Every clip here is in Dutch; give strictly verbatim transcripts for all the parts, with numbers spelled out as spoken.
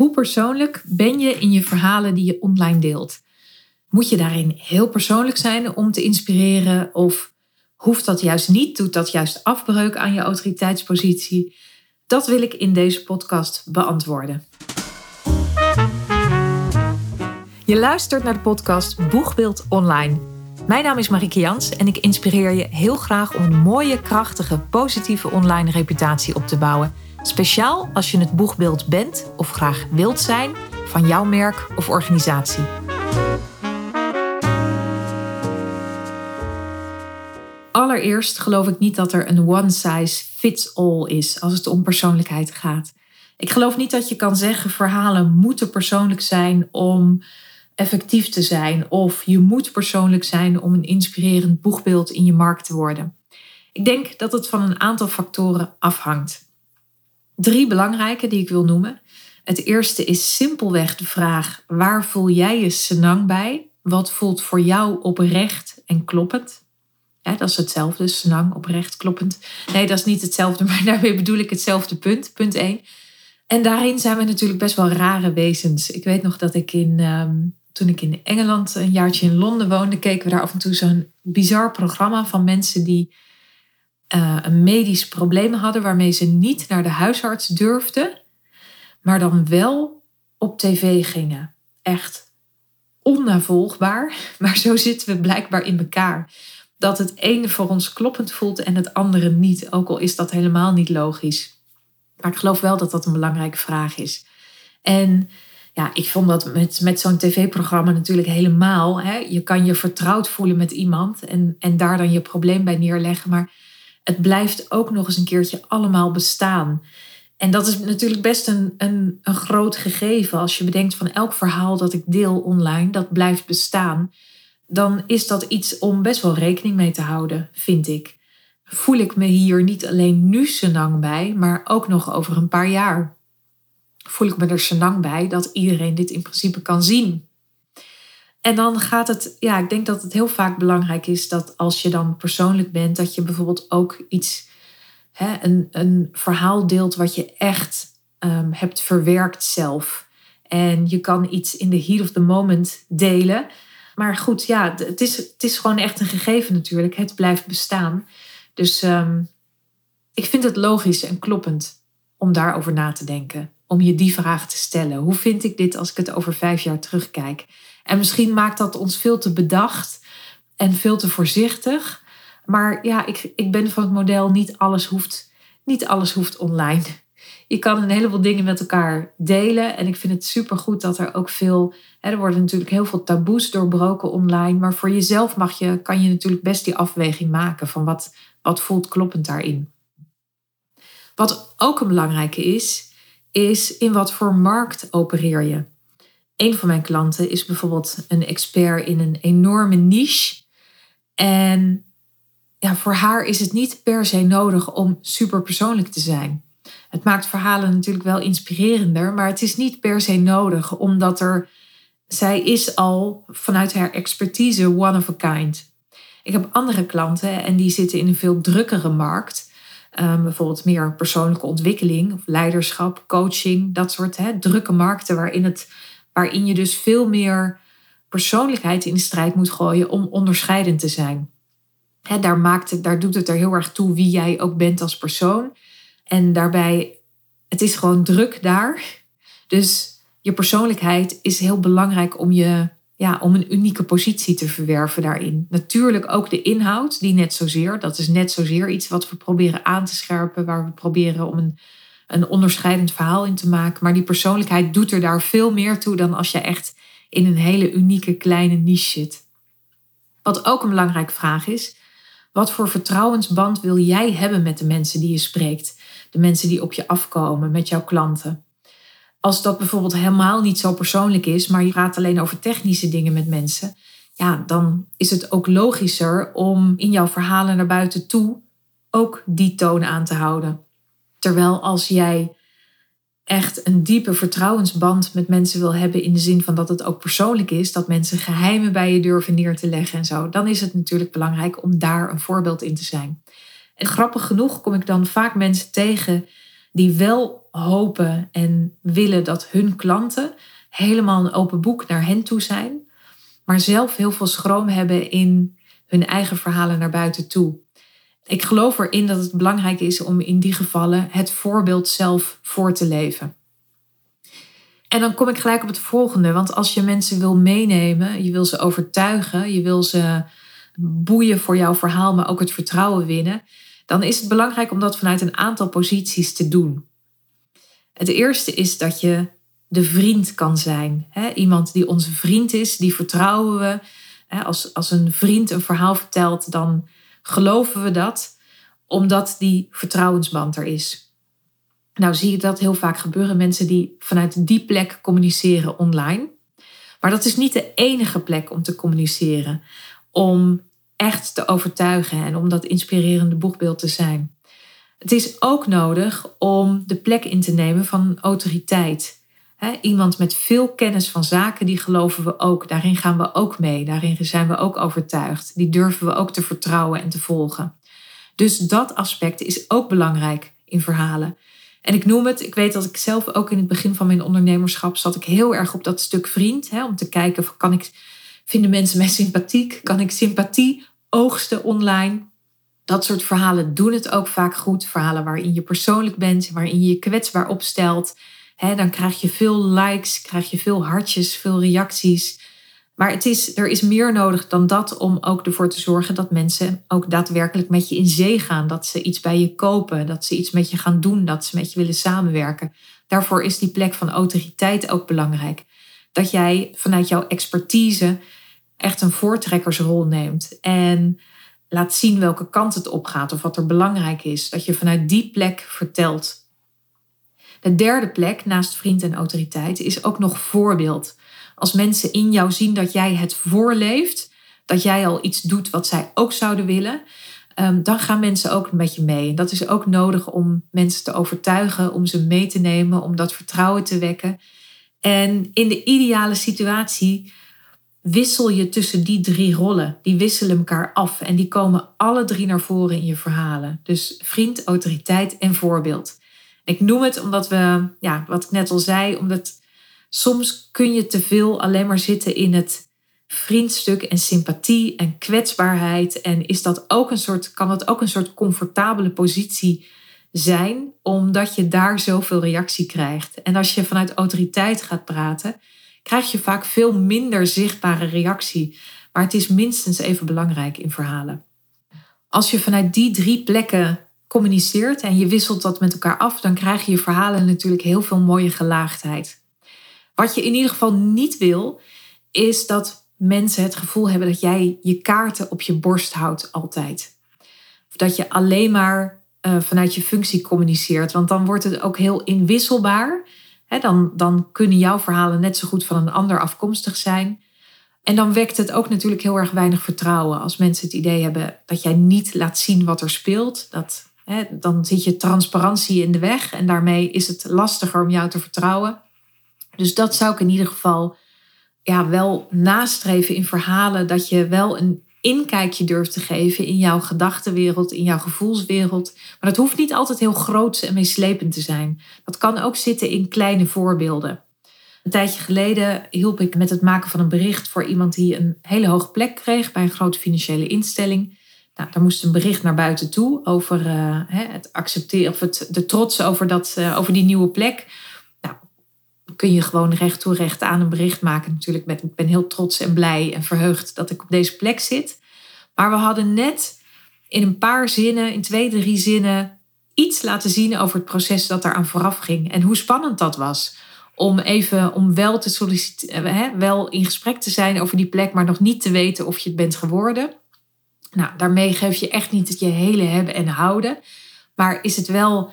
Hoe persoonlijk ben je in je verhalen die je online deelt? Moet je daarin heel persoonlijk zijn om te inspireren? Of hoeft dat juist niet? Doet dat juist afbreuk aan je autoriteitspositie? Dat wil ik in deze podcast beantwoorden. Je luistert naar de podcast Boegbeeld Online. Mijn naam is Marieke Jansz en ik inspireer je heel graag om een mooie, krachtige, positieve online reputatie op te bouwen. Speciaal als je het boegbeeld bent of graag wilt zijn van jouw merk of organisatie. Allereerst geloof ik niet dat er een one size fits all is als het om persoonlijkheid gaat. Ik geloof niet dat je kan zeggen verhalen moeten persoonlijk zijn om effectief te zijn. Of je moet persoonlijk zijn om een inspirerend boegbeeld in je markt te worden. Ik denk dat het van een aantal factoren afhangt. Drie belangrijke die ik wil noemen. Het eerste is simpelweg de vraag: waar voel jij je senang bij? Wat voelt voor jou oprecht en kloppend? Ja, dat is hetzelfde, senang, oprecht, kloppend. Nee, dat is niet hetzelfde, maar daarmee bedoel ik hetzelfde punt, punt één. En daarin zijn we natuurlijk best wel rare wezens. Ik weet nog dat ik in, um, toen ik in Engeland een jaartje in Londen woonde, keken we daar af en toe zo'n bizar programma van mensen die Uh, een medisch probleem hadden waarmee ze niet naar de huisarts durfden, maar dan wel op tv gingen. Echt onnavolgbaar, maar zo zitten we blijkbaar in elkaar. Dat het ene voor ons kloppend voelt en het andere niet, ook al is dat helemaal niet logisch. Maar ik geloof wel dat dat een belangrijke vraag is. En ja, ik vond dat met, met zo'n tv-programma natuurlijk helemaal. Hè, je kan je vertrouwd voelen met iemand en, en daar dan je probleem bij neerleggen, maar het blijft ook nog eens een keertje allemaal bestaan. En dat is natuurlijk best een, een, een groot gegeven. Als je bedenkt van elk verhaal dat ik deel online, dat blijft bestaan. Dan is dat iets om best wel rekening mee te houden, vind ik. Voel ik me hier niet alleen nu senang bij, maar ook nog over een paar jaar. Voel ik me er senang bij dat iedereen dit in principe kan zien. En dan gaat het, ja, ik denk dat het heel vaak belangrijk is dat als je dan persoonlijk bent, dat je bijvoorbeeld ook iets, hè, een, een verhaal deelt wat je echt um, hebt verwerkt zelf. En je kan iets in the heat of the moment delen. Maar goed, ja, het is, het is gewoon echt een gegeven natuurlijk. Het blijft bestaan. Dus um, ik vind het logisch en kloppend om daarover na te denken. Om je die vraag te stellen. Hoe vind ik dit als ik het over vijf jaar terugkijk? En misschien maakt dat ons veel te bedacht en veel te voorzichtig. Maar ja, ik, ik ben van het model niet alles hoeft, niet alles hoeft online. Je kan een heleboel dingen met elkaar delen. En ik vind het supergoed dat er ook veel... Hè, er worden natuurlijk heel veel taboes doorbroken online. Maar voor jezelf mag je, kan je natuurlijk best die afweging maken van wat, wat voelt kloppend daarin. Wat ook een belangrijke is, is in wat voor markt opereer je. Een van mijn klanten is bijvoorbeeld een expert in een enorme niche. En ja, voor haar is het niet per se nodig om superpersoonlijk te zijn. Het maakt verhalen natuurlijk wel inspirerender, maar het is niet per se nodig, omdat er, zij is al vanuit haar expertise one of a kind. Ik heb andere klanten en die zitten in een veel drukkere markt. Um, bijvoorbeeld meer persoonlijke ontwikkeling, of leiderschap, coaching, dat soort hè, drukke markten waarin het... waarin je dus veel meer persoonlijkheid in de strijd moet gooien om onderscheidend te zijn. He, daar, maakt het, daar doet het er heel erg toe wie jij ook bent als persoon. En daarbij, het is gewoon druk daar. Dus je persoonlijkheid is heel belangrijk om, je, ja, om een unieke positie te verwerven daarin. Natuurlijk ook de inhoud, die net zozeer. Dat is net zozeer iets wat we proberen aan te scherpen, waar we proberen om een... een onderscheidend verhaal in te maken. Maar die persoonlijkheid doet er daar veel meer toe dan als je echt in een hele unieke kleine niche zit. Wat ook een belangrijke vraag is: wat voor vertrouwensband wil jij hebben met de mensen die je spreekt? De mensen die op je afkomen, met jouw klanten. Als dat bijvoorbeeld helemaal niet zo persoonlijk is, maar je praat alleen over technische dingen met mensen, ja, dan is het ook logischer om in jouw verhalen naar buiten toe ook die toon aan te houden. Terwijl als jij echt een diepe vertrouwensband met mensen wil hebben, in de zin van dat het ook persoonlijk is, dat mensen geheimen bij je durven neer te leggen en zo, dan is het natuurlijk belangrijk om daar een voorbeeld in te zijn. En grappig genoeg kom ik dan vaak mensen tegen die wel hopen en willen dat hun klanten helemaal een open boek naar hen toe zijn. Maar zelf heel veel schroom hebben in hun eigen verhalen naar buiten toe. Ik geloof erin dat het belangrijk is om in die gevallen het voorbeeld zelf voor te leven. En dan kom ik gelijk op het volgende. Want als je mensen wil meenemen, je wil ze overtuigen, je wil ze boeien voor jouw verhaal, maar ook het vertrouwen winnen, dan is het belangrijk om dat vanuit een aantal posities te doen. Het eerste is dat je de vriend kan zijn. Hè? Iemand die onze vriend is, die vertrouwen we. Hè? Als, als een vriend een verhaal vertelt, dan geloven we dat, omdat die vertrouwensband er is. Nou zie je dat heel vaak gebeuren. Mensen die vanuit die plek communiceren online. Maar dat is niet de enige plek om te communiceren. Om echt te overtuigen en om dat inspirerende boegbeeld te zijn. Het is ook nodig om de plek in te nemen van autoriteit. He, iemand met veel kennis van zaken, die geloven we ook. Daarin gaan we ook mee. Daarin zijn we ook overtuigd. Die durven we ook te vertrouwen en te volgen. Dus dat aspect is ook belangrijk in verhalen. En ik noem het, ik weet dat ik zelf ook in het begin van mijn ondernemerschap zat ik heel erg op dat stuk vriend. He, om te kijken, kan ik, vinden mensen mij sympathiek? Kan ik sympathie oogsten online? Dat soort verhalen doen het ook vaak goed. Verhalen waarin je persoonlijk bent, waarin je je kwetsbaar opstelt. He, dan krijg je veel likes, krijg je veel hartjes, veel reacties. Maar het is, er is meer nodig dan dat om ook ervoor te zorgen dat mensen ook daadwerkelijk met je in zee gaan. Dat ze iets bij je kopen, dat ze iets met je gaan doen, dat ze met je willen samenwerken. Daarvoor is die plek van autoriteit ook belangrijk. Dat jij vanuit jouw expertise echt een voortrekkersrol neemt. En laat zien welke kant het opgaat of wat er belangrijk is. Dat je vanuit die plek vertelt. De derde plek, naast vriend en autoriteit, is ook nog voorbeeld. Als mensen in jou zien dat jij het voorleeft, dat jij al iets doet wat zij ook zouden willen, dan gaan mensen ook met je mee. En dat is ook nodig om mensen te overtuigen, om ze mee te nemen, om dat vertrouwen te wekken. En in de ideale situatie wissel je tussen die drie rollen. Die wisselen elkaar af en die komen alle drie naar voren in je verhalen. Dus vriend, autoriteit en voorbeeld. Ik noem het omdat we, ja, wat ik net al zei, omdat soms kun je te veel alleen maar zitten in het vriendstuk en sympathie en kwetsbaarheid. En is dat ook een soort, kan dat ook een soort comfortabele positie zijn, omdat je daar zoveel reactie krijgt. En als je vanuit autoriteit gaat praten, krijg je vaak veel minder zichtbare reactie. Maar het is minstens even belangrijk in verhalen. Als je vanuit die drie plekken communiceert en je wisselt dat met elkaar af, dan krijg je je verhalen natuurlijk heel veel mooie gelaagdheid. Wat je in ieder geval niet wil, is dat mensen het gevoel hebben dat jij je kaarten op je borst houdt altijd. Of dat je alleen maar uh, vanuit je functie communiceert, want dan wordt het ook heel inwisselbaar. He, dan, dan kunnen jouw verhalen net zo goed van een ander afkomstig zijn. En dan wekt het ook natuurlijk heel erg weinig vertrouwen als mensen het idee hebben dat jij niet laat zien wat er speelt. Dat He, dan zit je transparantie in de weg en daarmee is het lastiger om jou te vertrouwen. Dus dat zou ik in ieder geval ja, wel nastreven in verhalen. Dat je wel een inkijkje durft te geven in jouw gedachtenwereld, in jouw gevoelswereld. Maar dat hoeft niet altijd heel groot en meeslepend te zijn. Dat kan ook zitten in kleine voorbeelden. Een tijdje geleden hielp ik met het maken van een bericht voor iemand die een hele hoge plek kreeg bij een grote financiële instelling. Nou, daar moest een bericht naar buiten toe over uh, het accepteren of het, de trots over, dat, uh, over die nieuwe plek. Nou, kun je gewoon recht toe recht aan een bericht maken natuurlijk. Met, ik ben heel trots en blij en verheugd dat ik op deze plek zit. Maar we hadden net in een paar zinnen, in twee, drie zinnen, iets laten zien over het proces dat daaraan vooraf ging. En hoe spannend dat was om even om wel, te solliciteren, hè, wel in gesprek te zijn over die plek, maar nog niet te weten of je het bent geworden. Nou, daarmee geef je echt niet het je hele hebben en houden. Maar is het wel,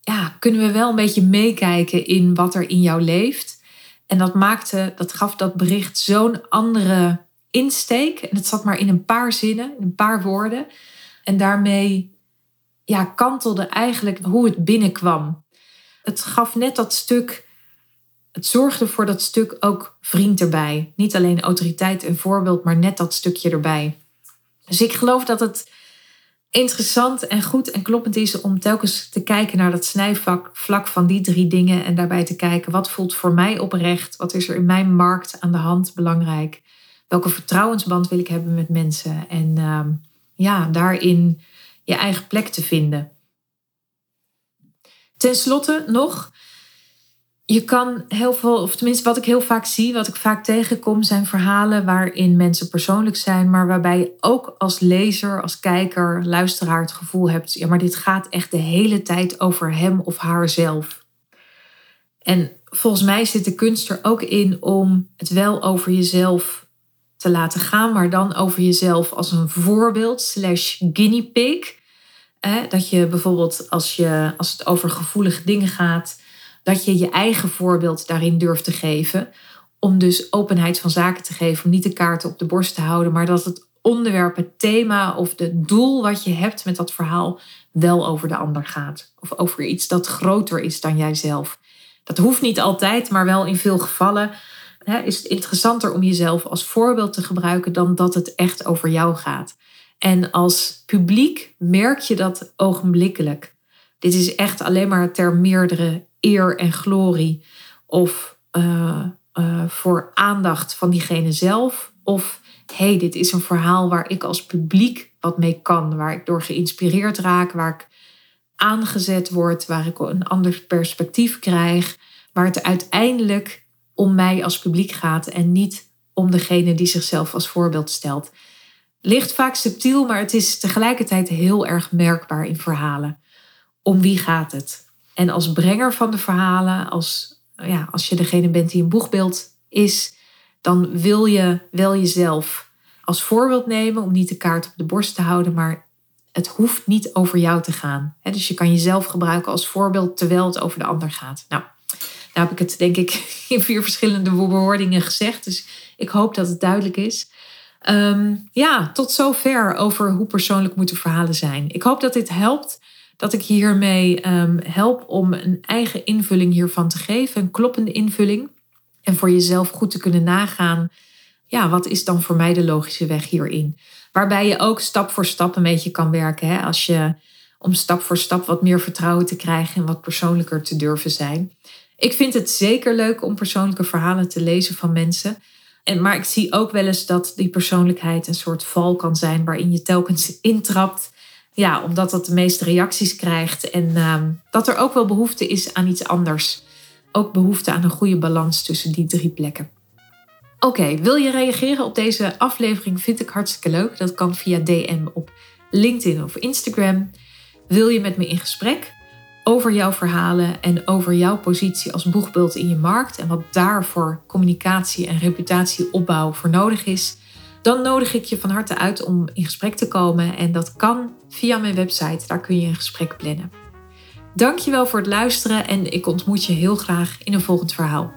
ja, kunnen we wel een beetje meekijken in wat er in jou leeft. En dat maakte, dat gaf dat bericht zo'n andere insteek. En het zat maar in een paar zinnen, in een paar woorden. En daarmee ja, kantelde eigenlijk hoe het binnenkwam. Het gaf net dat stuk, het zorgde voor dat stuk ook vriend erbij. Niet alleen autoriteit en voorbeeld, maar net dat stukje erbij. Dus ik geloof dat het interessant en goed en kloppend is om telkens te kijken naar dat snijvlak vlak van die drie dingen en daarbij te kijken wat voelt voor mij oprecht, wat is er in mijn markt aan de hand belangrijk, welke vertrouwensband wil ik hebben met mensen en uh, ja, daarin je eigen plek te vinden. Ten slotte nog, je kan heel veel, of tenminste wat ik heel vaak zie, wat ik vaak tegenkom, zijn verhalen waarin mensen persoonlijk zijn, maar waarbij je ook als lezer, als kijker, luisteraar het gevoel hebt, ja, maar dit gaat echt de hele tijd over hem of haarzelf. En volgens mij zit de kunst er ook in om het wel over jezelf te laten gaan, maar dan over jezelf als een voorbeeld slash guinea pig. Eh, dat je bijvoorbeeld als, je, als het over gevoelige dingen gaat, dat je je eigen voorbeeld daarin durft te geven. Om dus openheid van zaken te geven. Om niet de kaarten op de borst te houden. Maar dat het onderwerp, het thema of het doel wat je hebt met dat verhaal wel over de ander gaat. Of over iets dat groter is dan jijzelf. Dat hoeft niet altijd, maar wel in veel gevallen eh, is het interessanter om jezelf als voorbeeld te gebruiken dan dat het echt over jou gaat. En als publiek merk je dat ogenblikkelijk. Dit is echt alleen maar ter meerdere eer en glorie. Of uh, uh, voor aandacht van diegene zelf. Of, hé, hey, dit is een verhaal waar ik als publiek wat mee kan. Waar ik door geïnspireerd raak. Waar ik aangezet word. Waar ik een ander perspectief krijg. Waar het uiteindelijk om mij als publiek gaat. En niet om degene die zichzelf als voorbeeld stelt. Ligt vaak subtiel, maar het is tegelijkertijd heel erg merkbaar in verhalen. Om wie gaat het? En als brenger van de verhalen, als, ja, als je degene bent die een boegbeeld is, dan wil je wel jezelf als voorbeeld nemen om niet de kaart op de borst te houden, maar het hoeft niet over jou te gaan. Dus je kan jezelf gebruiken als voorbeeld terwijl het over de ander gaat. Nou, nou heb ik het denk ik in vier verschillende bewoordingen gezegd, dus ik hoop dat het duidelijk is. Um, ja, tot zover over hoe persoonlijk moeten verhalen zijn. Ik hoop dat dit helpt, dat ik hiermee um, help om een eigen invulling hiervan te geven, een kloppende invulling. En voor jezelf goed te kunnen nagaan, ja, wat is dan voor mij de logische weg hierin? Waarbij je ook stap voor stap een beetje kan werken, hè? Als je, om stap voor stap wat meer vertrouwen te krijgen en wat persoonlijker te durven zijn. Ik vind het zeker leuk om persoonlijke verhalen te lezen van mensen. En, maar ik zie ook wel eens dat die persoonlijkheid een soort val kan zijn waarin je telkens intrapt. Ja, omdat dat de meeste reacties krijgt. En uh, dat er ook wel behoefte is aan iets anders. Ook behoefte aan een goede balans tussen die drie plekken. Oké, okay, wil je reageren op deze aflevering? Vind ik hartstikke leuk. Dat kan via D M op LinkedIn of Instagram. Wil je met me in gesprek over jouw verhalen en over jouw positie als boegbeeld in je markt en wat daarvoor communicatie en reputatieopbouw voor nodig is, dan nodig ik je van harte uit om in gesprek te komen en dat kan via mijn website, daar kun je een gesprek plannen. Dankjewel voor het luisteren en ik ontmoet je heel graag in een volgend verhaal.